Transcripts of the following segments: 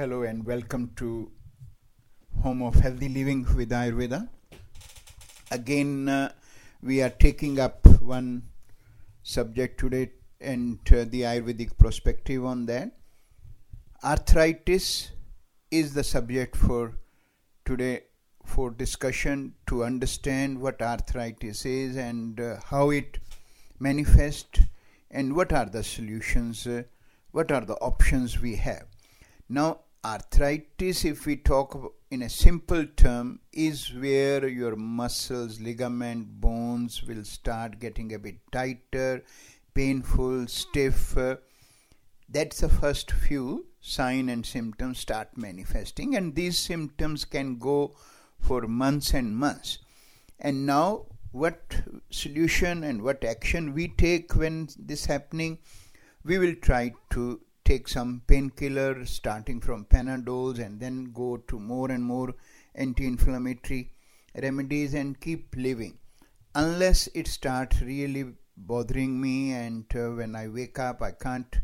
Hello and welcome to Home of Healthy Living with Ayurveda. Again, we are taking up one subject today and the Ayurvedic perspective on that. Arthritis is the subject for today for discussion, to understand what arthritis is and how it manifests and what are the solutions, what are the options we have. Now, arthritis, if we talk in a simple term, is where your muscles, ligament, bones will start getting a bit tighter, painful, stiff. That's the first few signs and symptoms start manifesting, and these symptoms can go for months and months. And now, what solution and what action we take when this happening? We will try to take some painkiller, starting from Panadols, and then go to more and more anti-inflammatory remedies and keep living. Unless it starts really bothering me, and when I wake up I can't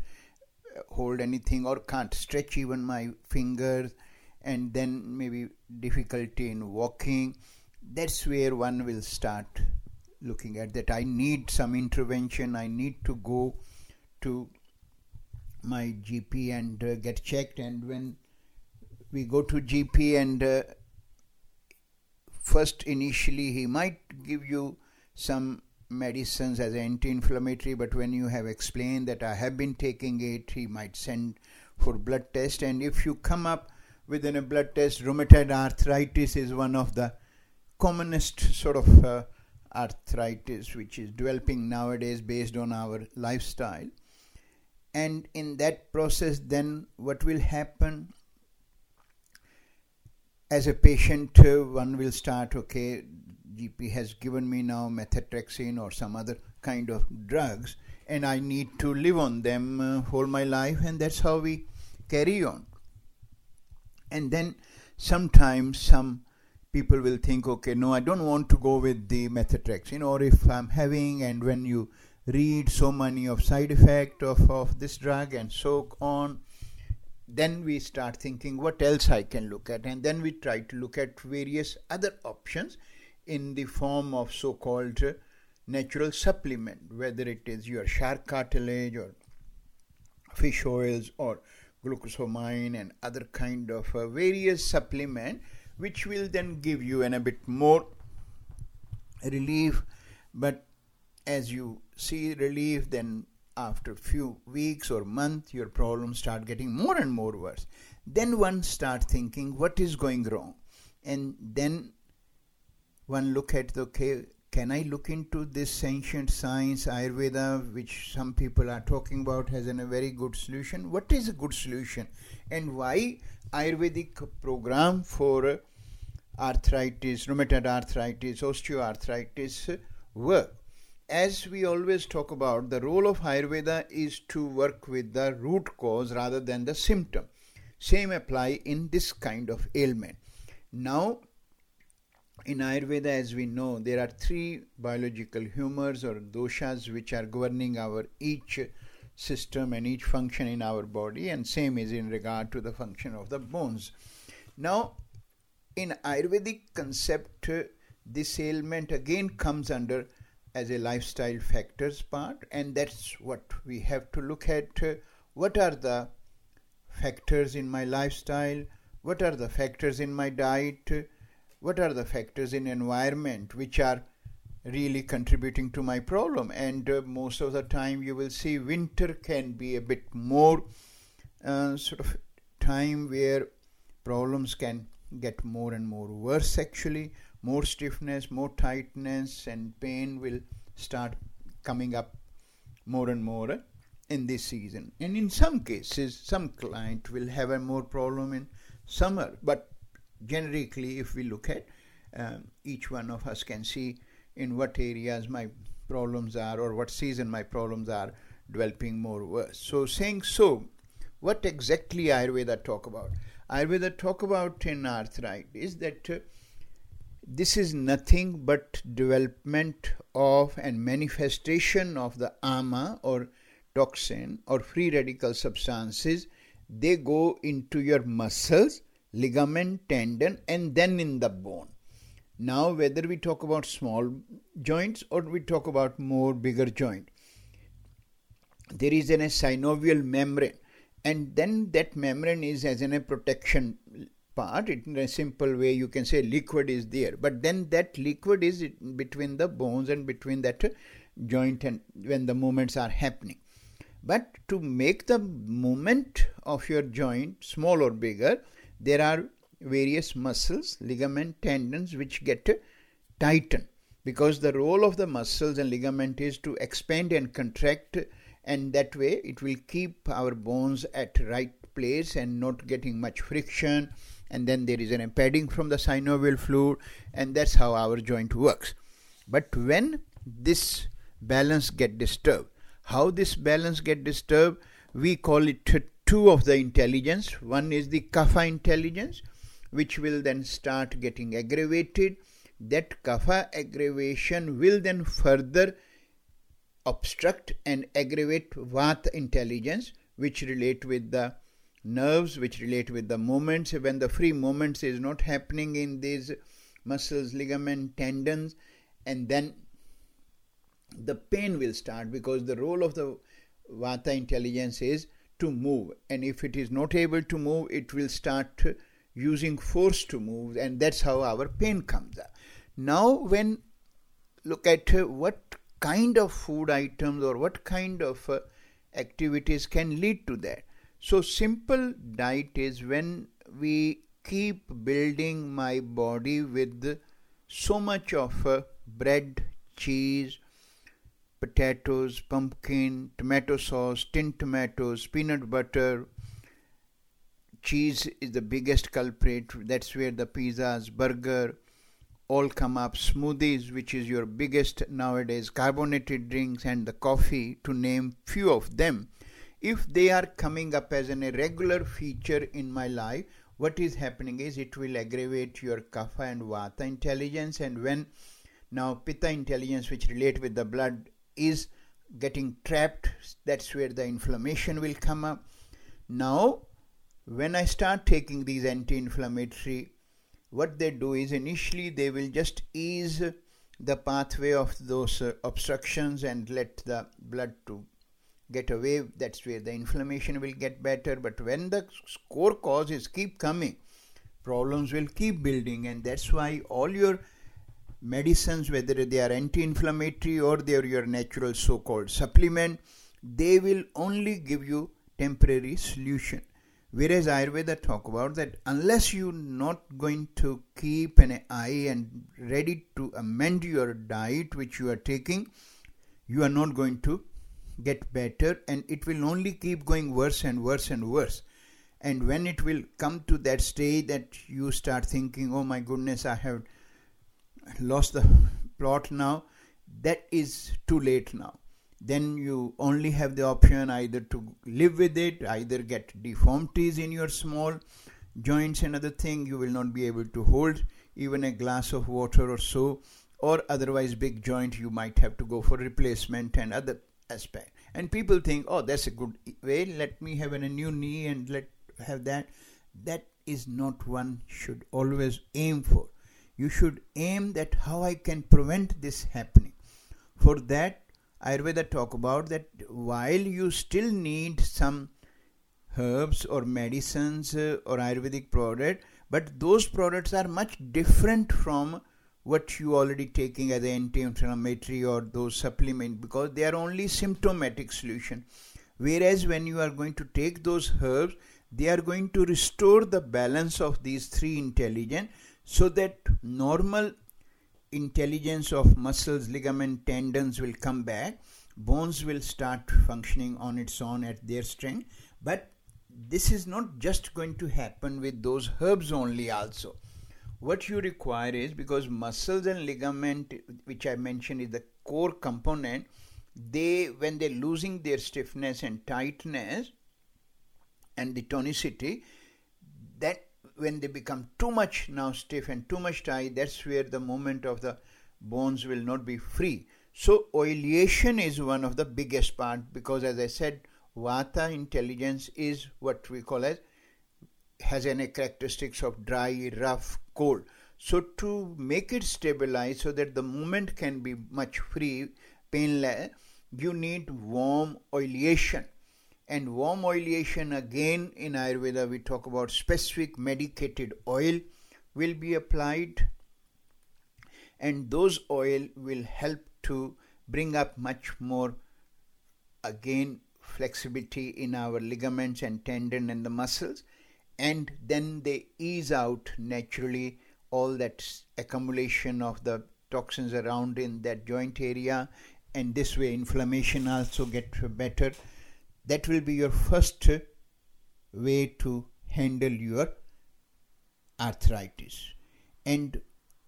hold anything or can't stretch even my fingers, and then maybe difficulty in walking. That's where one will start looking at that. I need some intervention. I need to go to my GP and get checked. And when we go to GP, and first initially he might give you some medicines as anti-inflammatory, but when you have explained that I have been taking it, he might send for blood test. And if you come up within a blood test, rheumatoid arthritis is one of the commonest sort of arthritis which is developing nowadays based on our lifestyle. And in that process, then what will happen? As a patient, one will start, okay, GP has given me now methotrexate or some other kind of drugs, and I need to live on them whole my life, and that's how we carry on. And then sometimes some people will think, okay, no, I don't want to go with the methotrexate, or if I'm having, and when you read so many of side effects of this drug and so on, then we start thinking what else I can look at, and then we try to look at various other options in the form of so-called natural supplement, whether it is your shark cartilage or fish oils or glucosamine and other kind of various supplement, which will then give you a bit more relief. But as you see relief, then after few weeks or month, your problems start getting more and more worse. Then one start thinking, what is going wrong? And then one look at, okay, can I look into this ancient science, Ayurveda, which some people are talking about as a very good solution? What is a good solution? And why Ayurvedic program for arthritis, rheumatoid arthritis, osteoarthritis work? As we always talk about, the role of Ayurveda is to work with the root cause rather than the symptom. Same apply in this kind of ailment. Now, in Ayurveda, as we know, there are three biological humors or doshas which are governing our each system and each function in our body, and same is in regard to the function of the bones. Now, in Ayurvedic concept, this ailment again comes under as a lifestyle factors part, and that's what we have to look at. What are the factors in my lifestyle? What are the factors in my diet? What are the factors in environment which are really contributing to my problem? And most of the time you will see winter can be a bit more sort of time where problems can get more and more worse actually. More stiffness, more tightness and pain will start coming up more and more in this season. And in some cases, some client will have a more problem in summer. But generically, if we look at, each one of us can see in what areas my problems are or what season my problems are developing more worse. So saying so, what exactly Ayurveda talk about? Ayurveda talk about in arthritis that this is nothing but development of and manifestation of the ama or toxin or free radical substances they go into your muscles, ligament, tendon, and then in the bone. Now, whether we talk about small joints or we talk about more bigger joint, there is a synovial membrane, and then that membrane is as in a protection part. In a simple way, you can say liquid is there, but then that liquid is between the bones and between that joint and when the movements are happening. But to make the movement of your joint small or bigger, there are various muscles, ligament, tendons which get tightened, because the role of the muscles and ligament is to expand and contract, and that way it will keep our bones at right place and not getting much friction, and then there is an padding from the synovial fluid, and that's how our joint works. But when this balance get disturbed, how this balance get disturbed, we call it two of the intelligence. One is the Kapha intelligence, which will then start getting aggravated. That Kapha aggravation will then further obstruct and aggravate Vata intelligence, which relate with the nerves, which relate with the movements. When the free movements is not happening in these muscles, ligament, tendons, and then the pain will start, because the role of the Vata intelligence is to move, and if it is not able to move, it will start using force to move, and that's how our pain comes up. Now when look at what kind of food items or what kind of activities can lead to that. So simple diet is when we keep building my body with so much of bread, cheese, potatoes, pumpkin, tomato sauce, tinned tomatoes, peanut butter. Cheese is the biggest culprit. That's where the pizzas, burger, all come up. Smoothies, which is your biggest nowadays, carbonated drinks and the coffee, to name few of them. If they are coming up as an irregular feature in my life, what is happening is it will aggravate your Kapha and Vata intelligence, and when now Pitta intelligence, which relate with the blood, is getting trapped, that's where the inflammation will come up. Now when I start taking these anti-inflammatory, what they do is initially they will just ease the pathway of those obstructions and let the blood to get away. That's where the inflammation will get better. But when the core causes keep coming, problems will keep building, and that's why all your medicines, whether they are anti-inflammatory or they are your natural so-called supplement, they will only give you temporary solution. Whereas Ayurveda talk about that unless you're not going to keep an eye and ready to amend your diet which you are taking, you are not going to get better, and it will only keep going worse and worse and worse. And when it will come to that stage that you start thinking, oh my goodness, I have lost the plot now, that is too late now. Then you only have the option either to live with it, either get deformities in your small joints and other thing. You will not be able to hold even a glass of water or so, or otherwise big joint you might have to go for replacement and other aspect. And people think, oh, that's a good way, let me have a new knee and let have that. That is not one should always aim for. You should aim that how I can prevent this happening. For that, Ayurveda talk about that while you still need some herbs or medicines or Ayurvedic product, but those products are much different from what you already taking as anti-inflammatory or those supplement, because they are only symptomatic solution. Whereas when you are going to take those herbs, they are going to restore the balance of these three intelligence, so that normal intelligence of muscles, ligament, tendons will come back. Bones will start functioning on its own at their strength. But this is not just going to happen with those herbs only also. What you require is, because muscles and ligament, which I mentioned is the core component, they when they're losing their stiffness and tightness and the tonicity, that when they become too much now stiff and too much tight, that's where the movement of the bones will not be free. So, oiliation is one of the biggest part, because as I said, Vata intelligence is what we call as has any characteristics of dry, rough, cold. So to make it stabilize so that the movement can be much free, painless, you need warm oilation. And warm oilation, again in Ayurveda we talk about specific medicated oil will be applied, and those oil will help to bring up much more again flexibility in our ligaments and tendon and the muscles, and then they ease out naturally all that accumulation of the toxins around in that joint area, and this way inflammation also gets better. That will be your first way to handle your arthritis. And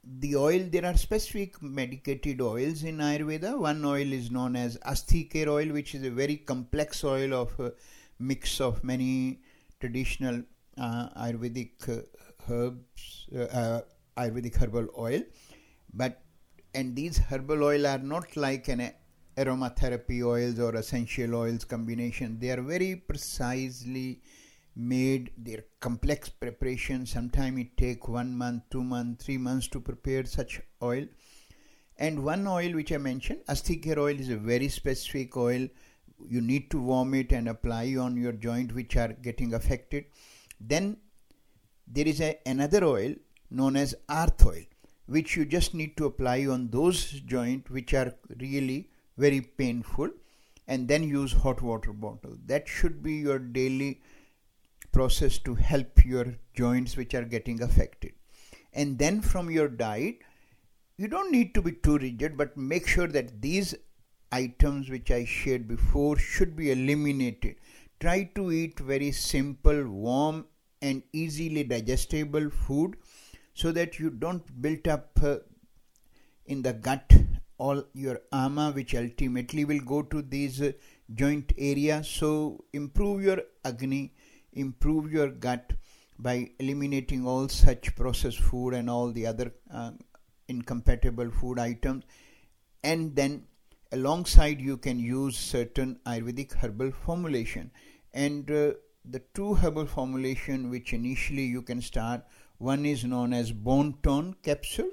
the oil, there are specific medicated oils in Ayurveda. One oil is known as Asthi Care oil, which is a very complex oil of a mix of many traditional Ayurvedic herbs, Ayurvedic herbal oil. And these herbal oil are not like an aromatherapy oils or essential oils combination. They are very precisely made, their complex preparation. Sometimes it takes 1 month, 2 months, 3 months to prepare such oil. And one oil which I mentioned, Asthi Care oil, is a very specific oil. You need to warm it and apply on your joint which are getting affected. Then there is another oil known as arth oil, which you just need to apply on those joints which are really very painful, and then use hot water bottle. That should be your daily process to help your joints which are getting affected. And then from your diet, you don't need to be too rigid, but make sure that these items which I shared before should be eliminated. Try to eat very simple, warm and easily digestible food so that you don't build up in the gut all your ama, which ultimately will go to these joint areas. So improve your agni, improve your gut by eliminating all such processed food and all the other incompatible food items. And then alongside you can use certain Ayurvedic herbal formulation. And the two herbal formulation which initially you can start, one is known as Bone Tone capsule.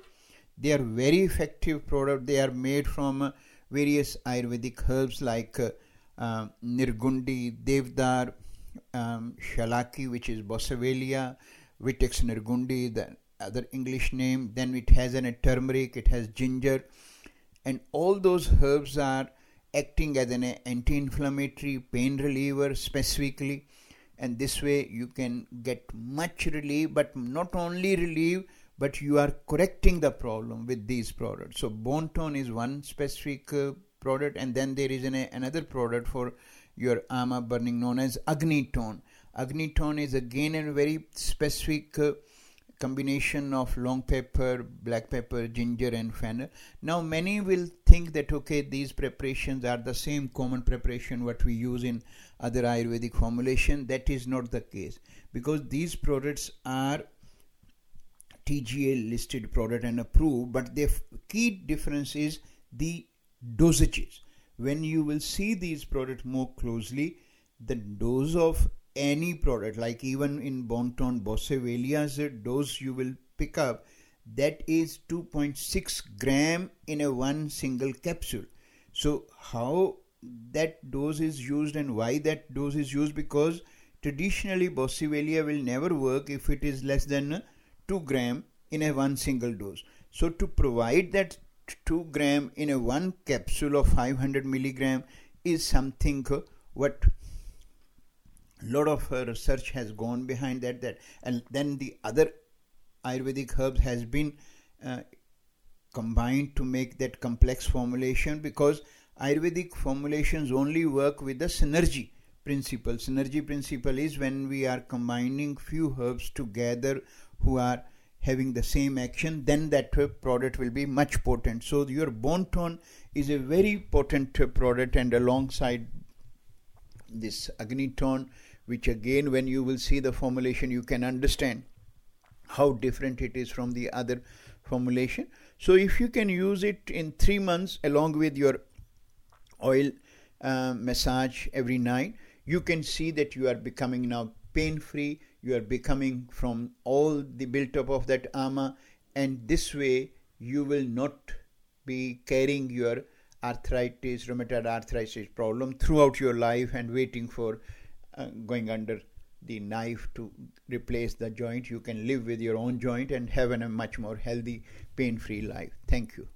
They are very effective product. They are made from various Ayurvedic herbs like Nirgundi, Devdar, Shalaki, which is Boswellia, Vitex Nirgundi, the other English name. Then it has a turmeric, it has ginger, and all those herbs are acting as an anti-inflammatory, pain reliever specifically, and this way you can get much relief, but not only relief, but you are correcting the problem with these products. So Bone Tone is one specific product, and then there is another product for your ama burning known as Agni Tone. Agni Tone is again a very specific combination of long pepper, black pepper, ginger and fennel. Now many will think that okay, these preparations are the same common preparation what we use in other Ayurvedic formulation. That is not the case, because these products are TGA listed product and approved, but the key difference is the dosages. When you will see these products more closely, the dose of any product, like even in Bone Tone Boswellia's dose you will pick up, that is 2.6 gram in a one single capsule. So how that dose is used and why that dose is used, because traditionally Boswellia will never work if it is less than 2 gram in a one single dose. So to provide that 2 gram in a one capsule of 500 milligram is something what lot of research has gone behind that. And then the other Ayurvedic herbs has been combined to make that complex formulation, because Ayurvedic formulations only work with the synergy principle. Synergy principle is when we are combining few herbs together who are having the same action, then that product will be much potent. So your Bone Tone is a very potent product, and alongside this Agni Tone, which again when you will see the formulation you can understand how different it is from the other formulation. So if you can use it in 3 months along with your oil massage every night, you can see that you are becoming now pain-free, you are becoming from all the built-up of that ama, and this way you will not be carrying your arthritis, rheumatoid arthritis problem throughout your life and waiting for going under the knife to replace the joint. You can live with your own joint and have a much more healthy, pain-free life. Thank you.